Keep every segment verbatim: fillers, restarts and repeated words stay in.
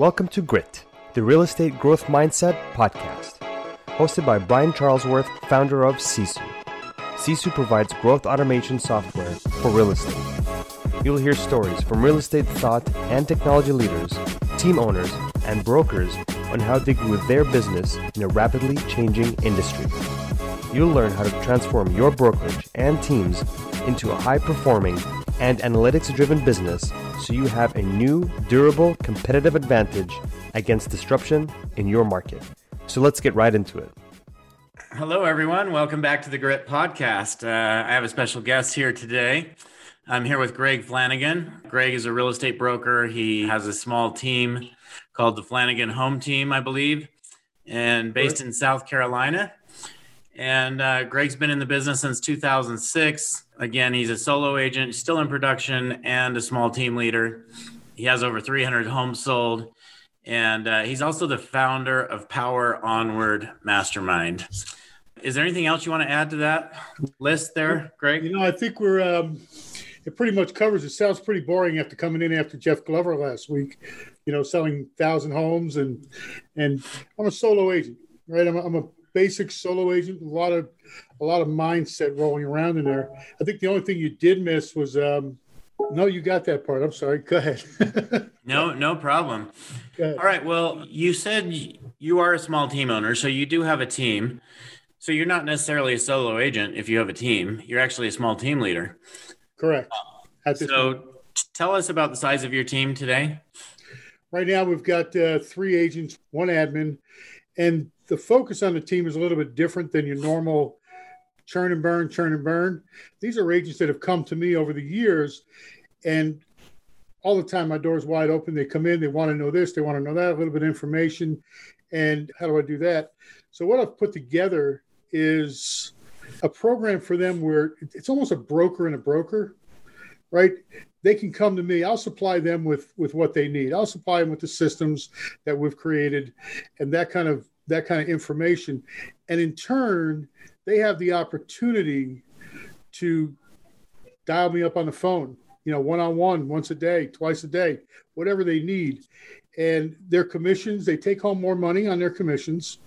Welcome to Grit, the Real Estate Growth Mindset Podcast, hosted by Brian Charlesworth, founder of Sisu. Sisu provides growth automation software for real estate. You'll hear stories from real estate thought and technology leaders, team owners, and brokers on how they grew their business in a rapidly changing industry. You'll learn how to transform your brokerage and teams into a high-performing and analytics-driven business so you have a new, durable, competitive advantage against disruption in your market. So let's get right into it. Hello, everyone. Welcome back to the Grit Podcast. Uh, I have a special guest here today. I'm here with Greg Flanagan. Greg is a real estate broker. He has a small team called the Flanagan Home Team, I believe, and based in South Carolina. And uh, Greg's been in the business since two thousand six. Again, he's a solo agent, still in production, and a small team leader. He has over three hundred homes sold. And uh, he's also the founder of Power Onward Mastermind. Is there anything else you want to add to that list there, Greg? You know, I think we're, um, it pretty much covers it. It sounds pretty boring after coming in after Jeff Glover last week, you know, selling one thousand homes. And and I'm a solo agent, right? I'm a, I'm a basic solo agent, a lot of a lot of mindset rolling around in there. I think the only thing you did miss was, um, no, you got that part. I'm sorry. Go ahead. no, no problem. All right. Well, you said you are a small team owner, so you do have a team. So you're not necessarily a solo agent if you have a team. You're actually a small team leader. Correct. Uh, so point. Tell us about the size of your team today. Right now, we've got uh, three agents, one admin, and the focus on the team is a little bit different than your normal churn and burn, churn and burn. These are agents that have come to me over the years, and all the time my door's wide open. They come in, they want to know this, they want to know that, a little bit of information, and how do I do that? So what I've put together is a program for them where it's almost a broker and a broker, right? They can come to me. I'll supply them with, with what they need. I'll supply them with the systems that we've created and that kind of that kind of information. And in turn, they have the opportunity to dial me up on the phone, you know, one-on-one, once a day, twice a day, whatever they need. And their commissions, they take home more money on their commissions.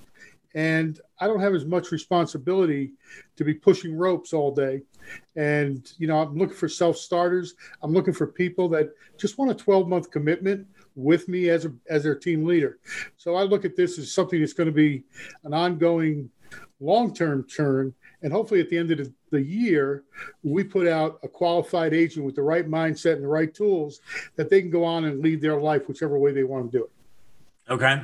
And I don't have as much responsibility to be pushing ropes all day. And, you know, I'm looking for self-starters. I'm looking for people that just want a twelve-month commitment with me as a, as their team leader. So I look at this as something that's going to be an ongoing long-term turn. And hopefully at the end of the, the year, we put out a qualified agent with the right mindset and the right tools that they can go on and lead their life, whichever way they want to do it. Okay.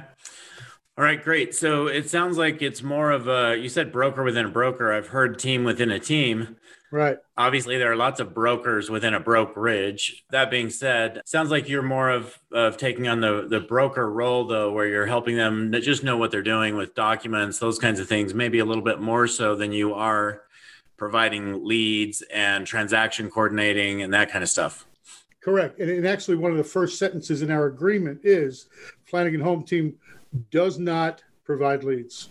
All right, great. So it sounds like it's more of a, you said broker within a broker. I've heard team within a team. Right. Obviously, there are lots of brokers within a brokerage. That being said, sounds like you're more of, of taking on the, the broker role, though, where you're helping them just know what they're doing with documents, those kinds of things, maybe a little bit more so than you are providing leads and transaction coordinating and that kind of stuff. Correct. And, and actually, one of the first sentences in our agreement is Flanagan Home Team does not provide leads,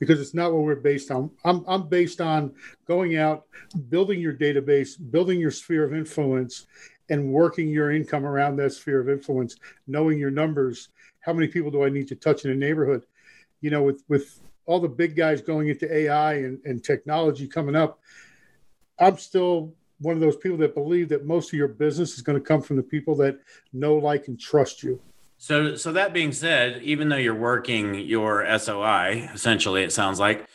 because it's not what we're based on. I'm I'm based on going out, building your database, building your sphere of influence, and working your income around that sphere of influence, knowing your numbers. How many people do I need to touch in a neighborhood? You know, with, with all the big guys going into A I and, and technology coming up, I'm still one of those people that believe that most of your business is going to come from the people that know, like, and trust you. So so that being said, even though you're working your S O I, essentially, it sounds like,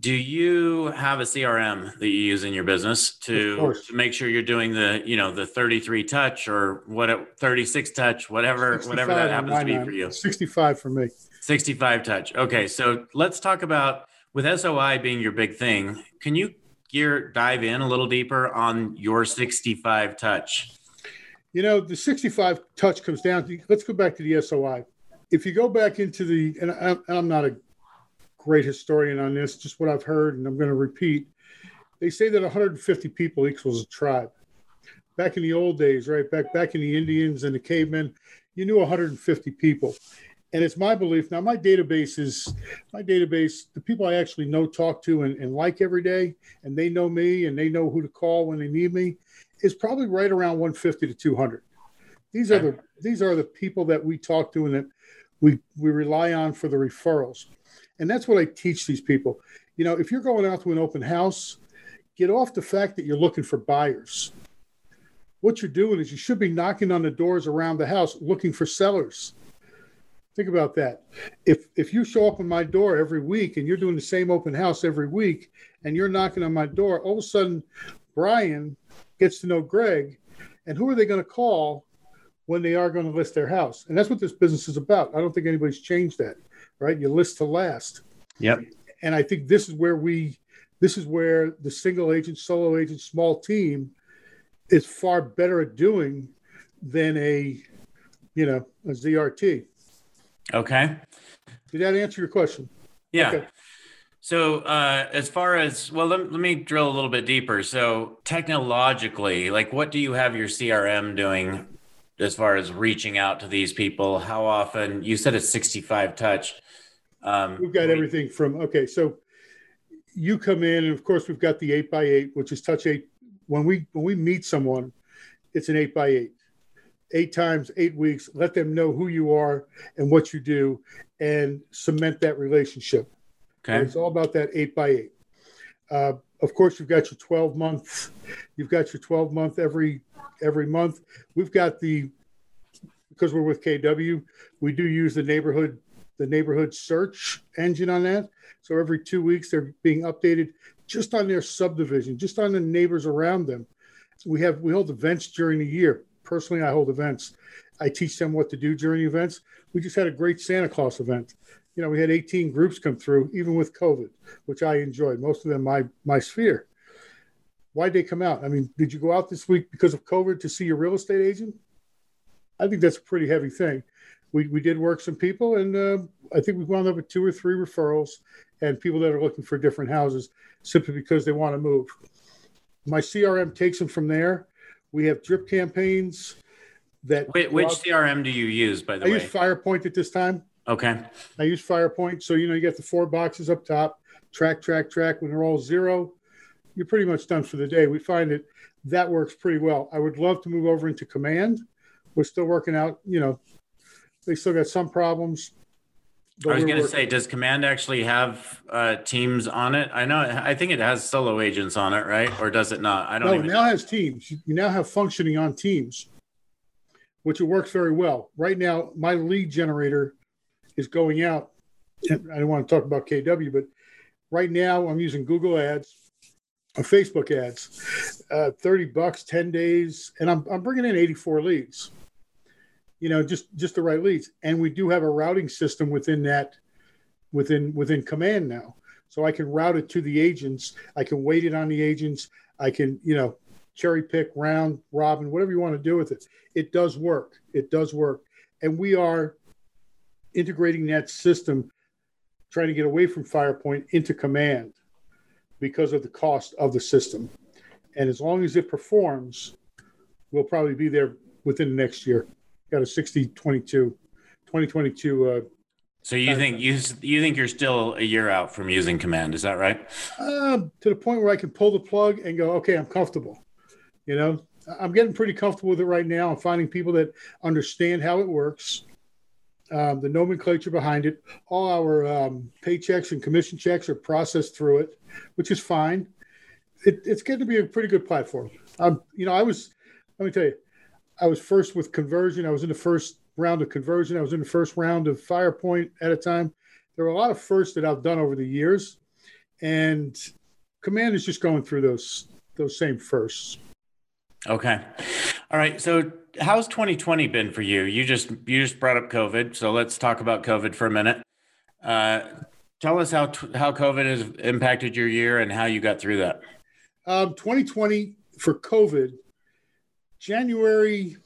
do you have a C R M that you use in your business to, to make sure you're doing the, you know, the thirty-three touch or what thirty-six touch, whatever, whatever that happens to be for you? sixty-five for me. sixty-five touch. Okay. So let's talk about, with S O I being your big thing, can you gear dive in a little deeper on your sixty-five touch? You know, the sixty-five touch comes down to, let's go back to the S O I. If you go back into the, and I'm, I'm not a great historian on this, just what I've heard, and I'm going to repeat. They say that one hundred fifty people equals a tribe. Back in the old days, right, back back in the Indians and the cavemen, you knew one hundred fifty people. And it's my belief, now my database is, my database, the people I actually know, talk to, and, and like every day, and they know me, and they know who to call when they need me, is probably right around one hundred fifty to two hundred. These are the these are the people that we talk to and that we we rely on for the referrals. And that's what I teach these people. You know, if you're going out to an open house, get off the fact that you're looking for buyers. What you're doing is you should be knocking on the doors around the house looking for sellers. Think about that. If if you show up on my door every week and you're doing the same open house every week and you're knocking on my door, all of a sudden Brian gets to know Greg, and who are they going to call when they are going to list their house? And that's what this business is about. I don't think anybody's changed that, right? You list to last. Yep. And I think this is where we, this is where the single agent, solo agent, small team is far better at doing than a, you know, a Z R T. Okay. Did that answer your question? Yeah. Okay. So uh, as far as, well, let, let me drill a little bit deeper. So technologically, like what do you have your C R M doing as far as reaching out to these people? How often? You said it's sixty-five touch. Um, we've got everything from, okay, so you come in and of course we've got the eight by eight, which is touch eight. When we, when we meet someone, it's an eight by eight, eight times, eight weeks, let them know who you are and what you do and cement that relationship. Okay. It's all about that eight by eight. Uh, of course, you've got your twelve month, you've got your twelve month every, every month. We've got the, because we're with K W, we do use the neighborhood the neighborhood search engine on that. So every two weeks they're being updated just on their subdivision, just on the neighbors around them. We have, we hold events during the year. Personally, I hold events. I teach them what to do during events. We just had a great Santa Claus event. You know, we had eighteen groups come through, even with COVID, which I enjoyed. Most of them, my, my sphere. Why'd they come out? I mean, did you go out this week because of COVID to see your real estate agent? I think that's a pretty heavy thing. We we did work some people, and uh, I think we wound up with two or three referrals and people that are looking for different houses simply because they want to move. My C R M takes them from there. We have drip campaigns that... Wait, which C R M do you use, by the way? I use FirePoint at this time. Okay. I use FirePoint. So, you know, you got the four boxes up top, track, track, track. When they're all zero, you're pretty much done for the day. We find that that works pretty well. I would love to move over into Command. We're still working out, you know, they still got some problems. I was going to say, does Command actually have uh, teams on it? I know, I think it has solo agents on it, right? Or does it not? I don't know. No, it now has teams. You now have functioning on teams, which it works very well. Right now, my lead generator is going out. I don't want to talk about K W, but right now I'm using Google ads or Facebook ads, uh, thirty bucks, ten days. And I'm, I'm bringing in eighty-four leads. You know, just, just the right leads. And we do have a routing system within that, within within Command now. So I can route it to the agents. I can weight it on the agents. I can, you know, cherry pick, round, robin, whatever you want to do with it. It does work. It does work. And we are integrating that system, trying to get away from FirePoint into Command because of the cost of the system. And as long as it performs, we'll probably be there within the next year. Got a sixty twenty-two, twenty twenty-two. Uh, so you think you you think you're still a year out from using Command? Is that right? Uh, to the point where I can pull the plug and go, okay, I'm comfortable. You know, I'm getting pretty comfortable with it right now. I'm finding people that understand how it works, um, the nomenclature behind it. All our um, paychecks and commission checks are processed through it, which is fine. It, it's getting to be a pretty good platform. Um, you know, I was. Let me tell you. I was first with conversion. I was in the first round of conversion. I was in the first round of FirePoint at a time. There were a lot of firsts that I've done over the years. And Command is just going through those those same firsts. Okay. All right. So how's twenty twenty been for you? You just you just brought up COVID. So let's talk about COVID for a minute. Uh, tell us how how COVID has impacted your year and how you got through that. Um, twenty twenty for COVID. January,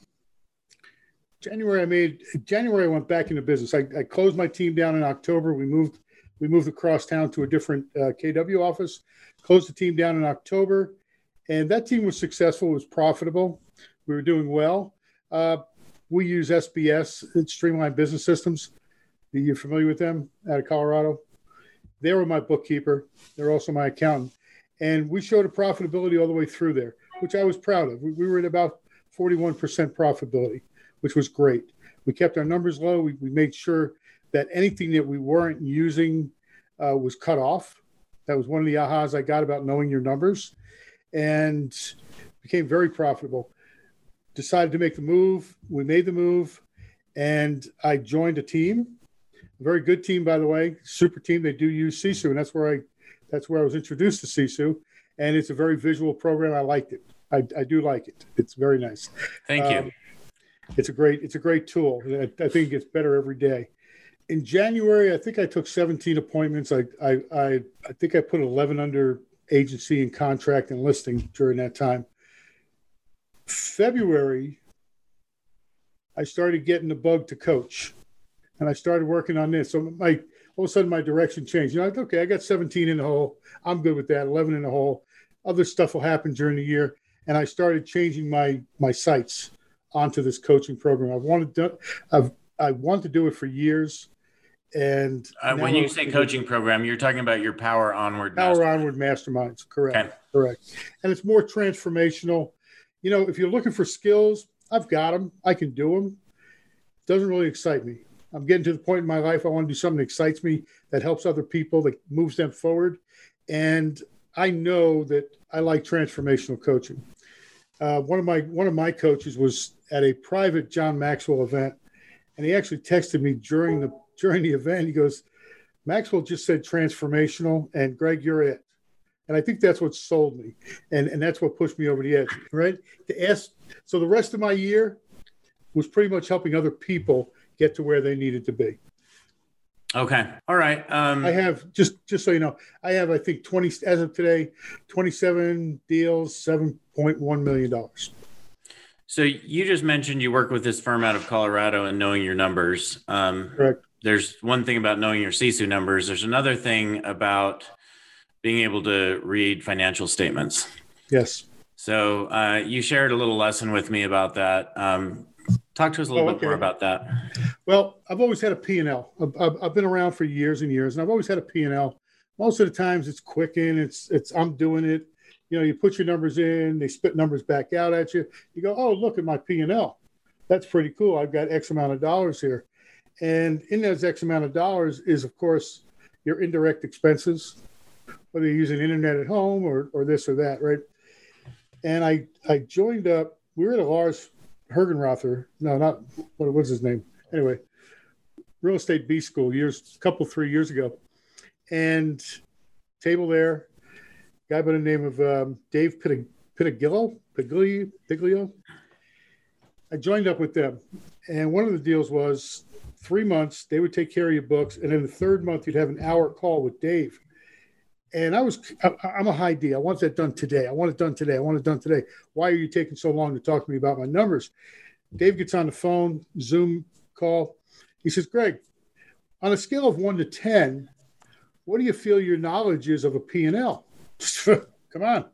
January, I made, January, I went back into business. I, I closed my team down in October. We moved, we moved across town to a different uh, K W office, closed the team down in October. And that team was successful. It was profitable. We were doing well. Uh, we use S B S, Streamlined Business Systems. You're familiar with them out of Colorado. They were my bookkeeper. They're also my accountant. And we showed a profitability all the way through there, which I was proud of. We, we were at about forty-one percent profitability, which was great. We kept our numbers low. We, we made sure that anything that we weren't using uh, was cut off. That was one of the ahas I got about knowing your numbers, and became very profitable. Decided to make the move. We made the move, and I joined a team, a very good team, by the way, super team. They do use Sisu, and that's where I, that's where I was introduced to Sisu. And it's a very visual program. I liked it. I, I do like it. It's very nice. Thank you. Um, it's a great, it's a great tool. I, I think it gets better every day. In January, I think I took seventeen appointments. I, I, I, I think I put eleven under agency and contract and listing during that time. February, I started getting the bug to coach, and I started working on this. So my, all of a sudden my direction changed. You know, I thought, okay, I got seventeen in the hole. I'm good with that. eleven in the hole. Other stuff will happen during the year. And I started changing my, my sights onto this coaching program. I wanted to, I've, I wanted to do it for years. And uh, when you say coaching program, you're talking about your Power Onward Power Mastermind. Onward Masterminds. Correct. Okay. Correct. And it's more transformational. You know, if you're looking for skills, I've got them. I can do them. It doesn't really excite me. I'm getting to the point in my life I want to do something that excites me, that helps other people, that moves them forward. And I know that I like transformational coaching. Uh, one of my one of my coaches was at a private John Maxwell event, and he actually texted me during the during the event. He goes, "Maxwell just said transformational, and Greg, you're it." And I think that's what sold me, and, and that's what pushed me over the edge, right? To ask, so the rest of my year was pretty much helping other people get to where they needed to be. Okay. All right. Um, I have, just, just so you know, I have, I think, twenty as of today, twenty-seven deals, seven point one million dollars. So you just mentioned you work with this firm out of Colorado and knowing your numbers. Um, Correct. There's one thing about knowing your Sisu numbers. There's another thing about being able to read financial statements. Yes. So uh, you shared a little lesson with me about that. Um, Talk to us a little oh, okay. bit more about that. Well, I've always had a P and L. I've, I've, I've been around for years and years, and I've always had a P and L. Most of the times it's quicking. It's, it's I'm doing it. You know, you put your numbers in. They spit numbers back out at you. You go, oh, look at my P and L. That's pretty cool. I've got X amount of dollars here. And in those X amount of dollars is, of course, your indirect expenses, whether you're using internet at home or, or this or that, right? And I, I joined up. We were at a Lars Hergenrother, no, not what was his name? Anyway, real estate B school years, couple three years ago, and table there, guy by the name of um, Dave Pittig- Pittiglio, Pittiglio, Pittiglio. I joined up with them, and one of the deals was three months they would take care of your books, and in the third month you'd have an hour call with Dave. And I was, I, I'm a high D. I want that done today. I want it done today. I want it done today. Why are you taking so long to talk to me about my numbers? Dave gets on the phone, Zoom call. He says, Greg, on a scale of one to ten, what do you feel your knowledge is of a P and L? Come on.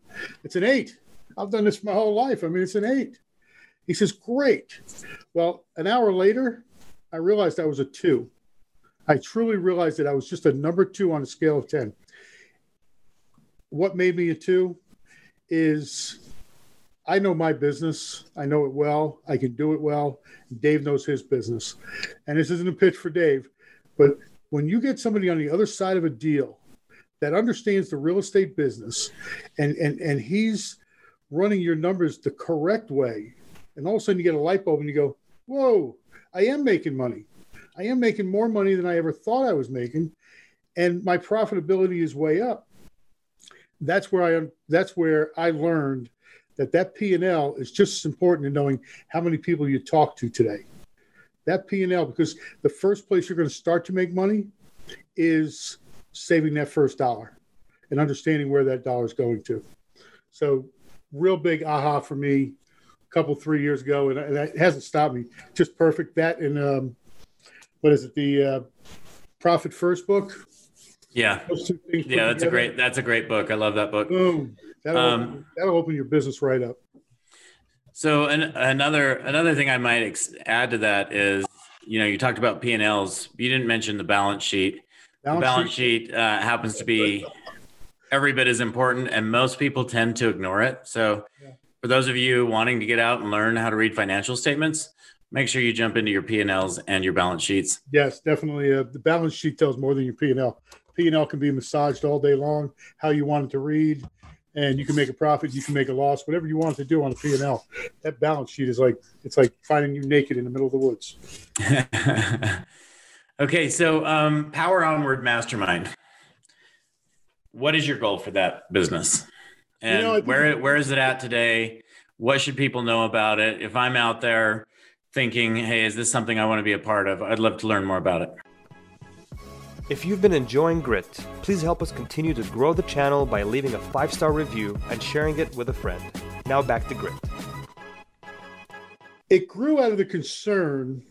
It's an eight. I've done this my whole life. I mean, it's an eight. He says, great. Well, an hour later, I realized I was a two. I truly realized that I was just a number two on a scale of ten. What made me a two is I know my business. I know it well. I can do it well. Dave knows his business. And this isn't a pitch for Dave, but when you get somebody on the other side of a deal that understands the real estate business and, and, and he's running your numbers the correct way, and all of a sudden you get a light bulb and you go, whoa, I am making money. I am making more money than I ever thought I was making. And my profitability is way up. That's where I that's where I learned that that P and L is just as important in knowing how many people you talk to today. That P and L, because the first place you're going to start to make money is saving that first dollar and understanding where that dollar is going to. So real big aha for me a couple, three years ago, and, and it hasn't stopped me. Just perfect. That and um, what is it, the uh, Profit First book? Yeah. Yeah. That's a great, that's a great book. I love that book. Boom. That'll, um, open, that'll open your business right up. So an, another, another thing I might ex- add to that is, you know, you talked about P and L's, you didn't mention the balance sheet. Balance the balance sheet, sheet uh, happens to be every bit as important, and most people tend to ignore it. So yeah. For those of you wanting to get out and learn how to read financial statements, make sure you jump into your P and Ls and your balance sheets. Yes, definitely. Uh, the balance sheet tells more than your P and L. P and L can be massaged all day long, how you want it to read, and you can make a profit, you can make a loss, whatever you want to do on a P and L. That balance sheet is like, it's like finding you naked in the middle of the woods. Okay, so um, Power Onward Mastermind. What is your goal for that business? And you know, where where is it at today? What should people know about it? If I'm out there thinking, hey, is this something I want to be a part of? I'd love to learn more about it. If you've been enjoying Grit, please help us continue to grow the channel by leaving a five-star review and sharing it with a friend. Now back to Grit. It grew out of the concern.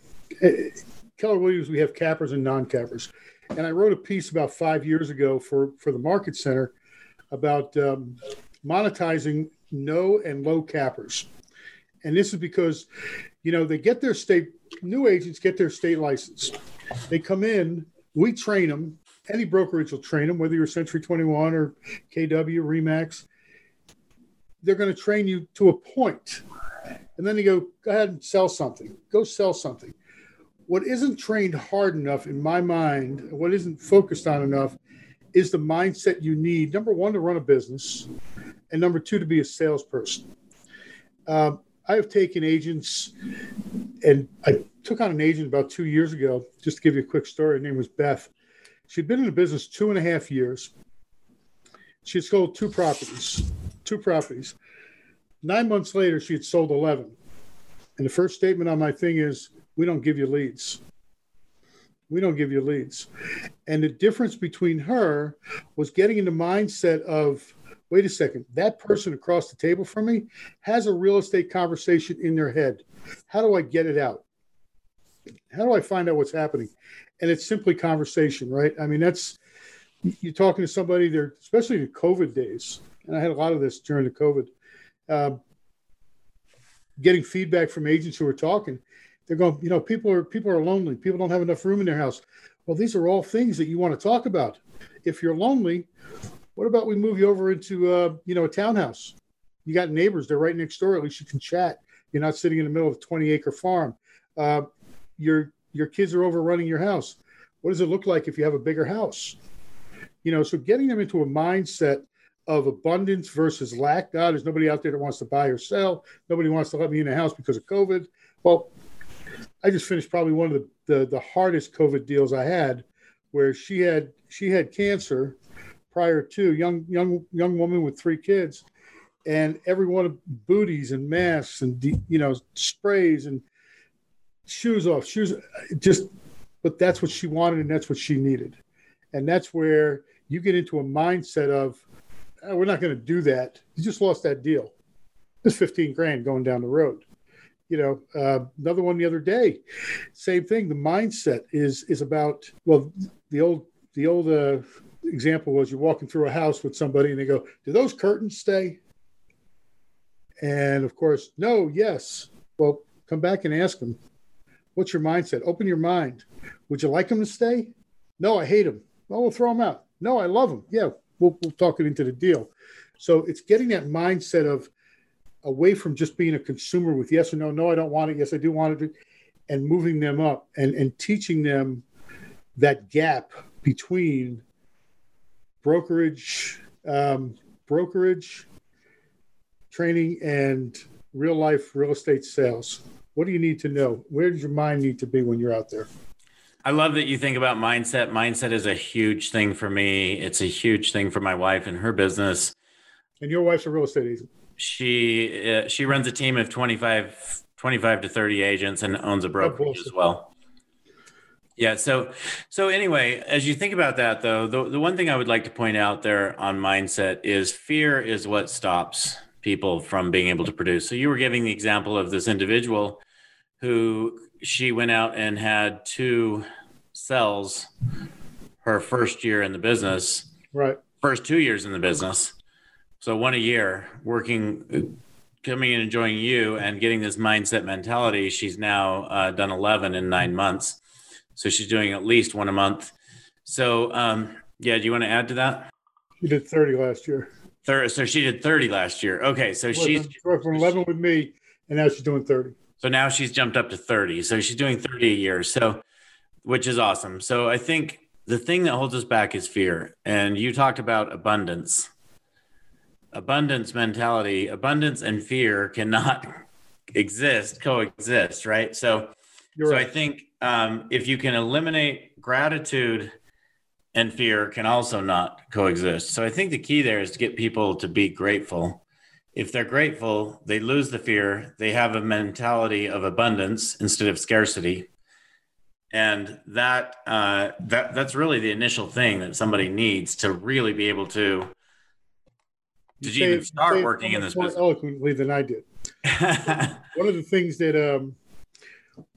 Keller Williams, we have cappers and non-cappers. And I wrote a piece about five years ago for, for the Market Center about um, monetizing no and low cappers. And this is because, you know, they get their state, new agents get their state license. They come in, we train them. Any brokerage will train them, whether you're Century twenty-one or K W, Remax. They're going to train you to a point. And then they go, go ahead and sell something. Go sell something. What isn't trained hard enough in my mind, what isn't focused on enough, is the mindset you need, number one, to run a business, and number two, to be a salesperson. Uh, I have taken agents, and I took on an agent about two years ago, just to give you a quick story. Her name was Beth. She'd been in the business two and a half years. She had sold two properties, two properties. Nine months later, she had sold eleven. And the first statement on my thing is, we don't give you leads. We don't give you leads. And the difference between her was getting in the mindset of, wait a second, that person across the table from me has a real estate conversation in their head. How do I get it out? How do I find out what's happening? And it's simply conversation, right? I mean, that's, you're talking to somebody there, especially in the COVID days. And I had a lot of this during the COVID. Uh, getting feedback from agents who were talking. They're going, you know, people are people are lonely. People don't have enough room in their house. Well, these are all things that you want to talk about. If you're lonely, what about we move you over into, uh, you know, a townhouse? You got neighbors. They're right next door. At least you can chat. You're not sitting in the middle of a twenty-acre farm. Uh, your your kids are overrunning your house. What does it look like if you have a bigger house? You know, so getting them into a mindset of abundance versus lack. God, there's nobody out there that wants to buy or sell. Nobody wants to let me in the house because of COVID. Well, I just finished probably one of the, the, the hardest COVID deals I had, where she had she had cancer prior to, young young young woman with three kids, and every one of booties and masks and, you know, sprays and shoes off, shoes just, but that's what she wanted and that's what she needed. And that's where you get into a mindset of, oh, we're not going to do that. You just lost that deal. It's fifteen grand going down the road. You know, uh, another one the other day, same thing. The mindset is is about, well, the old the old uh, example was you're walking through a house with somebody and they go, do those curtains stay? And of course, no, yes. Well, come back and ask them, what's your mindset? Open your mind. Would you like them to stay? No, I hate them. Well, we'll throw them out. No, I love them. Yeah, we'll, we'll talk it into the deal. So it's getting that mindset of, away from just being a consumer with yes or no, no, I don't want it, yes, I do want it, and moving them up and, and teaching them that gap between brokerage, um, brokerage training and real life real estate sales. What do you need to know? Where does your mind need to be when you're out there? I love that you think about mindset. Mindset is a huge thing for me. It's a huge thing for my wife and her business. And your wife's a real estate agent. She uh, she runs a team of twenty-five to thirty agents and owns a brokerage as well. Yeah. So so anyway, as you think about that, though, the, the one thing I would like to point out there on mindset is fear is what stops people from being able to produce. So you were giving the example of this individual who she went out and had two sales her first year in the business. Right. First two years in the business. So one a year, working, coming and enjoying you and getting this mindset mentality. She's now uh, done eleven in nine months. So she's doing at least one a month. So um, yeah, do you want to add to that? She did thirty last year. thirty, so she did thirty last year. Okay, so well, she's... She worked from eleven with me, and now she's doing thirty. So now she's jumped up to thirty. So she's doing thirty a year. So, which is awesome. So I think the thing that holds us back is fear. And you talked about abundance, abundance mentality, abundance and fear cannot exist, coexist. Right. So, You're so right. I think um, if you can eliminate gratitude and fear can also not coexist. So I think the key there is to get people to be grateful. If they're grateful, they lose the fear. They have a mentality of abundance instead of scarcity. And that uh, that that's really the initial thing that somebody needs to really be able to. Did you, you say, even start you working in this more business? Eloquently than I did. One of the things that, um,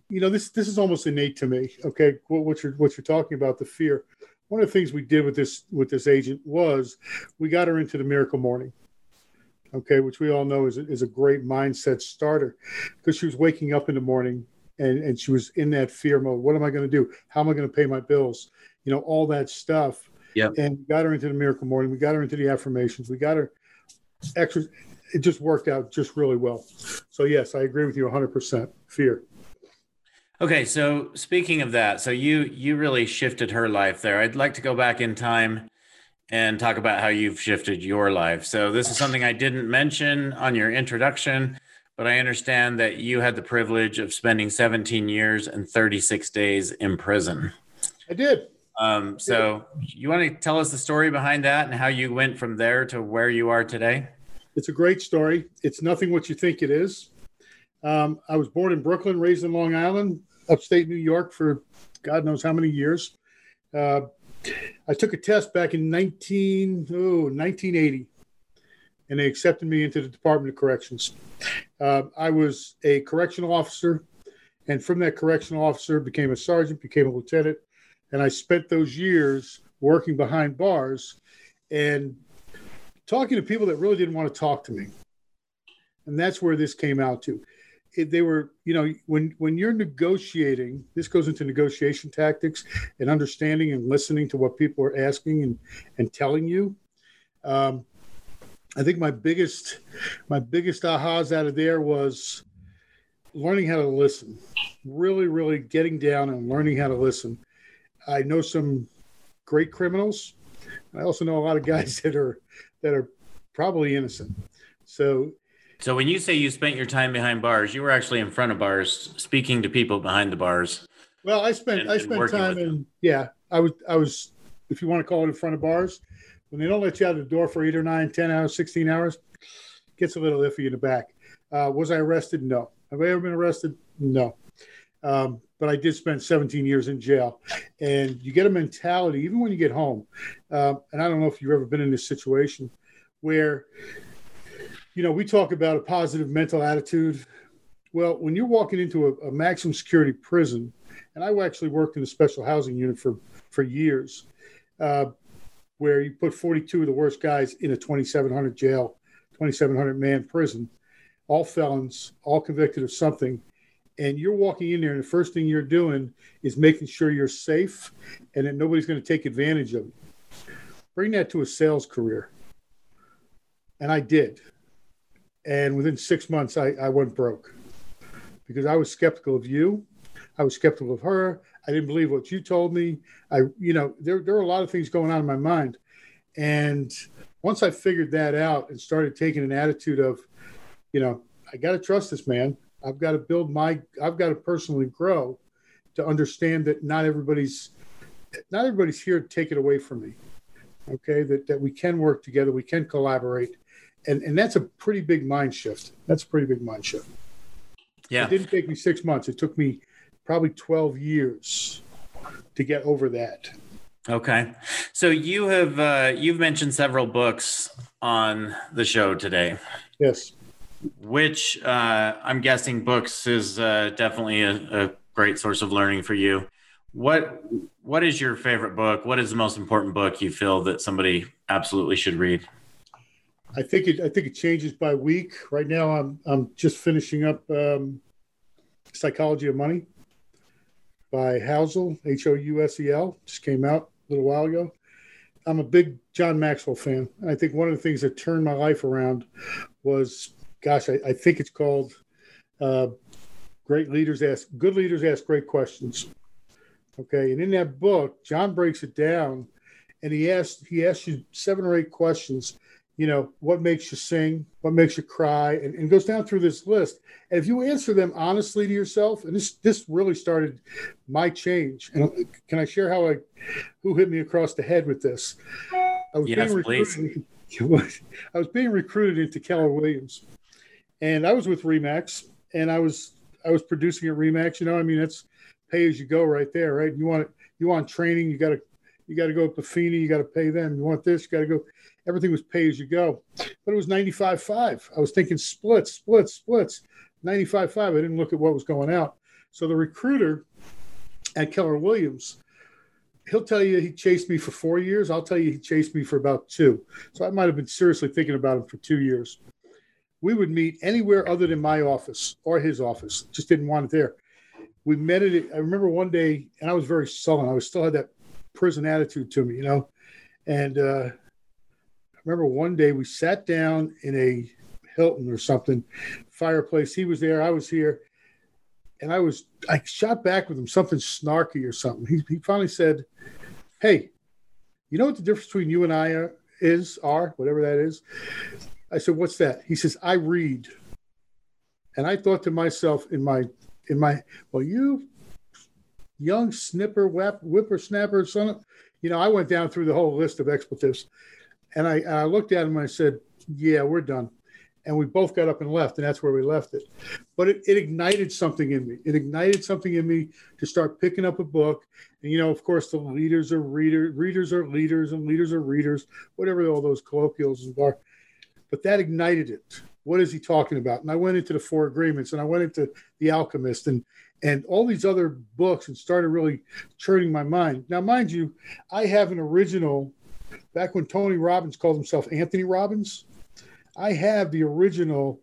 you know, this this is almost innate to me. Okay, what you're what you're talking about, the fear. One of the things we did with this with this agent was we got her into the Miracle Morning. Okay, which we all know is a, is a great mindset starter, because she was waking up in the morning and, and she was in that fear mode. What am I going to do? How am I going to pay my bills? You know, all that stuff. Yeah. And we got her into the Miracle Morning. We got her into the affirmations. We got her exercise. It just worked out just really well. So yes, I agree with you one hundred percent. Fear. Okay. So speaking of that, so you you really shifted her life there. I'd like to go back in time and talk about how you've shifted your life. So this is something I didn't mention on your introduction, but I understand that you had the privilege of spending seventeen years and thirty-six days in prison. I did. Um, so I did. You want to tell us the story behind that and how you went from there to where you are today? It's a great story. It's nothing what you think it is. Um, I was born in Brooklyn, raised in Long Island, upstate New York for God knows how many years. Uh, I took a test back in nineteen, oh, nineteen eighty, and they accepted me into the Department of Corrections. Uh, I was a correctional officer, and from that correctional officer became a sergeant, became a lieutenant, and I spent those years working behind bars and talking to people that really didn't want to talk to me. And that's where this came out to. It, they were, you know, when, when you're negotiating, this goes into negotiation tactics and understanding and listening to what people are asking and, and telling you. Um, I think my biggest, my biggest ahas out of there was learning how to listen, really, really getting down and learning how to listen. I know some great criminals. I also know a lot of guys that are, that are probably innocent. So So when you say you spent your time behind bars, you were actually in front of bars, speaking to people behind the bars. Well, I spent and, I spent time in, yeah, I was, I was, if you want to call it in front of bars, when they don't let you out of the door for eight or nine, ten hours, sixteen hours, it gets a little iffy in the back. Uh, was I arrested? No. Have I ever been arrested? No. Um, but I did spend seventeen years in jail, and you get a mentality, even when you get home. Uh, and I don't know if you've ever been in this situation where, you know, we talk about a positive mental attitude. Well, when you're walking into a, a maximum security prison, and I actually worked in a special housing unit for, for years, uh, where you put forty-two of the worst guys in a twenty-seven hundred jail, twenty-seven hundred man prison, all felons, all convicted of something. And you're walking in there, and the first thing you're doing is making sure you're safe and that nobody's going to take advantage of you. Bring that to a sales career. And I did. And within six months, I, I went broke because I was skeptical of you. I was skeptical of her. I didn't believe what you told me. I, you know, there there were a lot of things going on in my mind. And once I figured that out and started taking an attitude of, you know, I got to trust this man. I've got to build my, I've got to personally grow to understand that not everybody's, not everybody's here to take it away from me. Okay. That, that we can work together. We can collaborate. And and that's a pretty big mind shift. That's a pretty big mind shift. Yeah. It didn't take me six months. It took me probably twelve years to get over that. Okay. So you have, uh, you've mentioned several books on the show today. Yes. Which uh, I'm guessing books is uh, definitely a, a great source of learning for you. What What is your favorite book? What is the most important book you feel that somebody absolutely should read? I think it. I think it changes by week. Right now, I'm I'm just finishing up um, Psychology of Money by Housel, H O U S E L. Just came out a little while ago. I'm a big John Maxwell fan. I think one of the things that turned my life around was, gosh, I, I think it's called uh, Great Leaders Ask Good Leaders Ask Great Questions. Okay, and in that book, John breaks it down, and he asks he asks you seven or eight questions. You know, what makes you sing? What makes you cry? And, and goes down through this list. And if you answer them honestly to yourself, and this this really started my change. And can I share how I who hit me across the head with this? I was yes, being recruited, please. I was being recruited into Keller Williams, and I was with Remax, and I was I was producing at Remax. You know, I mean, that's pay as you go right there, right? You want you want training, you got to you got to go to Buffini, you got to pay them. You want this, you got to go. Everything was pay as you go, but it was ninety-five five. I was thinking splits, splits, splits, ninety-five five. I didn't look at what was going out. So the recruiter at Keller Williams, he'll tell you he chased me for four years. I'll tell you he chased me for about two. So I might have been seriously thinking about him for two years. We would meet anywhere other than my office or his office. Just didn't want it there. We met it. I remember one day, and I was very sullen. I was still had that prison attitude to me, you know, and uh, I remember one day we sat down in a Hilton or something, fireplace. He was there. I was here. And I was, I shot back with him something snarky or something. He, he finally said, hey, you know what the difference between you and I are, is, are, whatever that is? I said, what's that? He says, I read. And I thought to myself in my, in my, well, you young snipper, whap, whippersnapper, son of, you know, I went down through the whole list of expletives. And I, and I looked at him and I said, yeah, we're done. And we both got up and left, and that's where we left it. But it, it ignited something in me. It ignited something in me to start picking up a book. And, you know, of course, the leaders are readers, readers are leaders, and leaders are readers, whatever all those colloquialisms are. But that ignited it. What is he talking about? And I went into the Four Agreements, and I went into The Alchemist, and and all these other books, and started really churning my mind. Now, mind you, I have an original. Back when Tony Robbins called himself Anthony Robbins, I have the original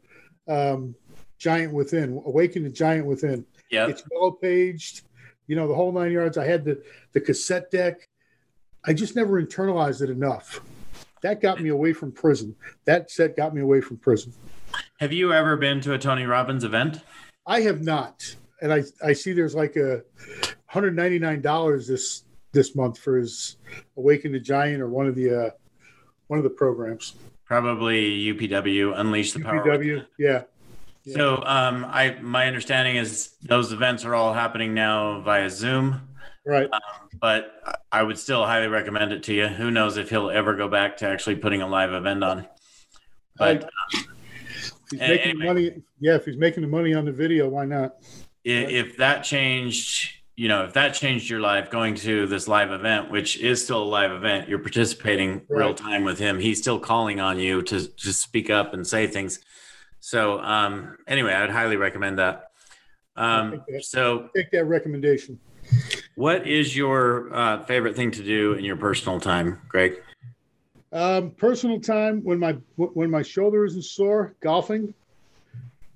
um, Giant Within, Awaken the Giant Within. Yeah, it's yellow paged, you know, the whole nine yards. I had the the cassette deck. I just never internalized it enough. That got me away from prison. That set got me away from prison. Have you ever been to a Tony Robbins event? I have not, and I I see there's like a one hundred ninety-nine dollars this. this month for his Awaken the Giant or one of the uh, one of the programs. Probably U P W, Unleash the Power. U P W, yeah. yeah. So um, I my understanding is those events are all happening now via Zoom. Right. Um, but I would still highly recommend it to you. Who knows if he'll ever go back to actually putting a live event on. But I, if he's anyway, making money, yeah, if he's making the money on the video, why not? If, if that changed... You know, if that changed your life, going to this live event, which is still a live event, you're participating right. real time with him. He's still calling on you to, to speak up and say things. So um, anyway, I'd highly recommend that. Um, that. So take that recommendation. What is your uh, favorite thing to do in your personal time, Greg? Um, personal time, when my when my shoulder isn't sore, golfing.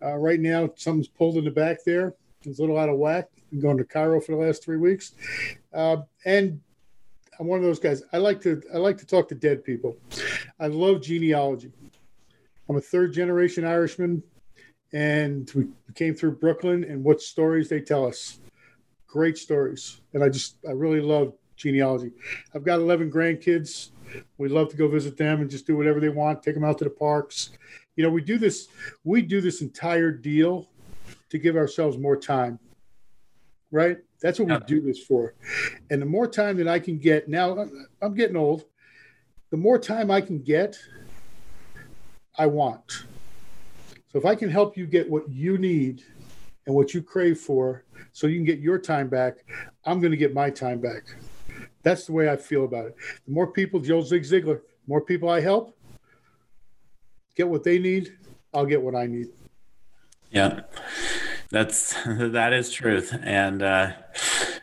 Uh, right now, something's pulled in the back there. It's a little out of whack. Been going to Cairo for the last three weeks, uh, and I'm one of those guys. I like to I like to talk to dead people. I love genealogy. I'm a third generation Irishman, and we came through Brooklyn. And what stories they tell us! Great stories, and I just I really love genealogy. I've got eleven grandkids. We love to go visit them and just do whatever they want. Take them out to the parks. You know, we do this we do this entire deal to give ourselves more time. Right? That's what we do this for. And the more time that I can get now, I'm getting old. The more time I can get, I want. So if I can help you get what you need and what you crave for, so you can get your time back, I'm going to get my time back. That's the way I feel about it. The more people, Joe Zig Ziglar, the more people I help get what they need, I'll get what I need. Yeah. That's, that is truth. And uh,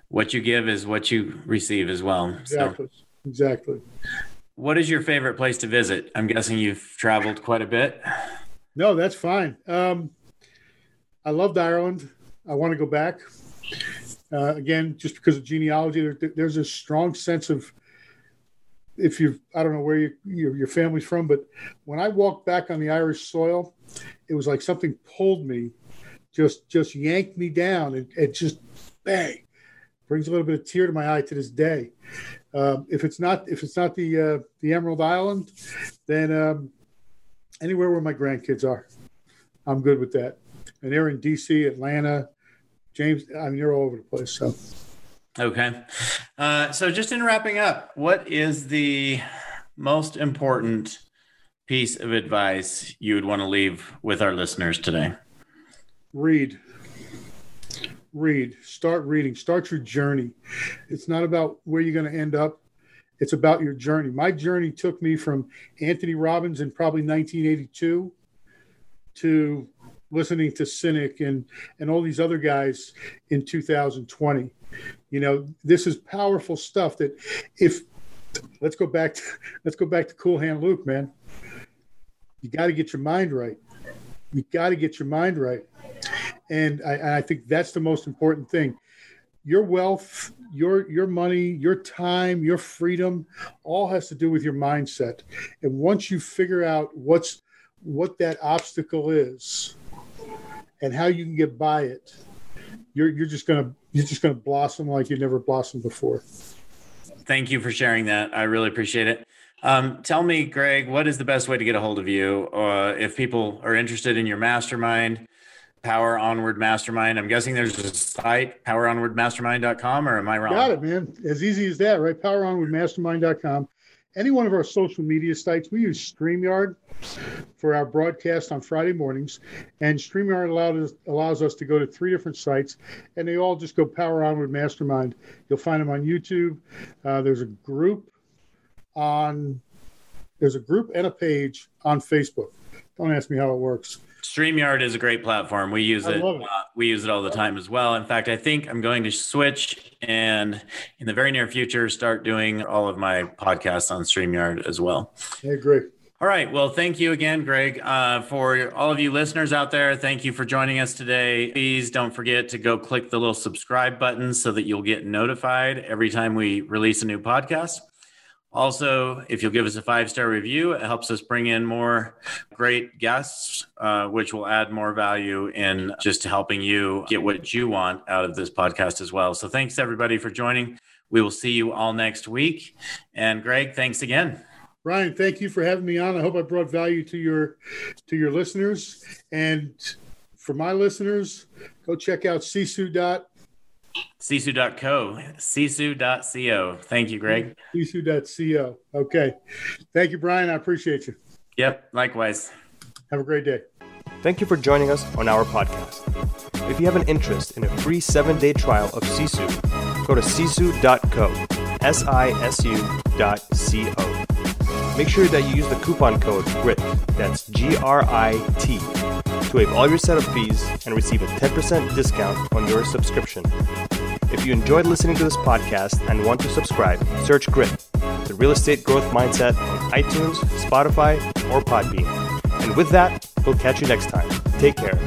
what you give is what you receive as well. Exactly. So, exactly. What is your favorite place to visit? I'm guessing you've traveled quite a bit. No, that's fine. Um, I loved Ireland. I want to go back. Uh, again, just because of genealogy, there, there's a strong sense of, if you've, I don't know where you, your, your family's from, but when I walked back on the Irish soil, it was like something pulled me just just yanked me down and, and just bang. Brings a little bit of tear to my eye to this day. Um, if it's not if it's not the uh, the Emerald Island, then um, anywhere where my grandkids are, I'm good with that. And they're in D C, Atlanta, James. I mean, they're all over the place. So, okay. Uh, so, just in wrapping up, what is the most important piece of advice you would want to leave with our listeners today? Read. Read, start reading, start your journey. It's not about where you're going to end up. It's about your journey. My journey took me from Anthony Robbins in probably nineteen eighty-two to listening to Cynic and, and all these other guys in two thousand twenty. You know, this is powerful stuff that if let's go back, to, let's go back to Cool Hand Luke, man. You got to get your mind right. You got to get your mind right. And I, and I think that's the most important thing. Your wealth, your your money, your time, your freedom, all has to do with your mindset. And once you figure out what's what that obstacle is and how you can get by it, you're you're just gonna you're just gonna blossom like you never blossomed before. Thank you for sharing that. I really appreciate it. Um, tell me, Greg, what is the best way to get a hold of you uh, if people are interested in your mastermind? Power Onward Mastermind. I'm guessing there's a site, power onward mastermind dot com, or am I wrong? Got it, man. As easy as that, right? power onward mastermind dot com. Any one of our social media sites. We use StreamYard for our broadcast on Friday mornings, and StreamYard allows us, allows us to go to three different sites, and they all just go Power Onward Mastermind. You'll find them on YouTube. Uh, there's a group on, there's a group and a page on Facebook. Don't ask me how it works. StreamYard is a great platform. We use it. it. Uh, we use it all the time as well. In fact, I think I'm going to switch and in the very near future, start doing all of my podcasts on StreamYard as well. I agree. All right. Well, thank you again, Greg. Uh, for all of you listeners out there, thank you for joining us today. Please don't forget to go click the little subscribe button so that you'll get notified every time we release a new podcast. Also, if you'll give us a five-star review, it helps us bring in more great guests, uh, which will add more value in just helping you get what you want out of this podcast as well. So thanks, everybody, for joining. We will see you all next week. And Greg, thanks again. Brian, thank you for having me on. I hope I brought value to your to your listeners. And for my listeners, go check out sisu dot com. sisu dot co. sisu dot co. Thank you, Greg. sisu dot co. Okay. Thank you, Brian. I appreciate you. Yep. Likewise. Have a great day. Thank you for joining us on our podcast. If you have an interest in a free seven-day trial of Sisu, go to sisu dot co. S I S U dot co. Make sure that you use the coupon code GRIT. That's G R I T. To waive all your setup fees and receive a ten percent discount on your subscription. If you enjoyed listening to this podcast and want to subscribe, search GRIT, the Real Estate Growth Mindset, on iTunes, Spotify, or Podbean. And with that, we'll catch you next time. Take care.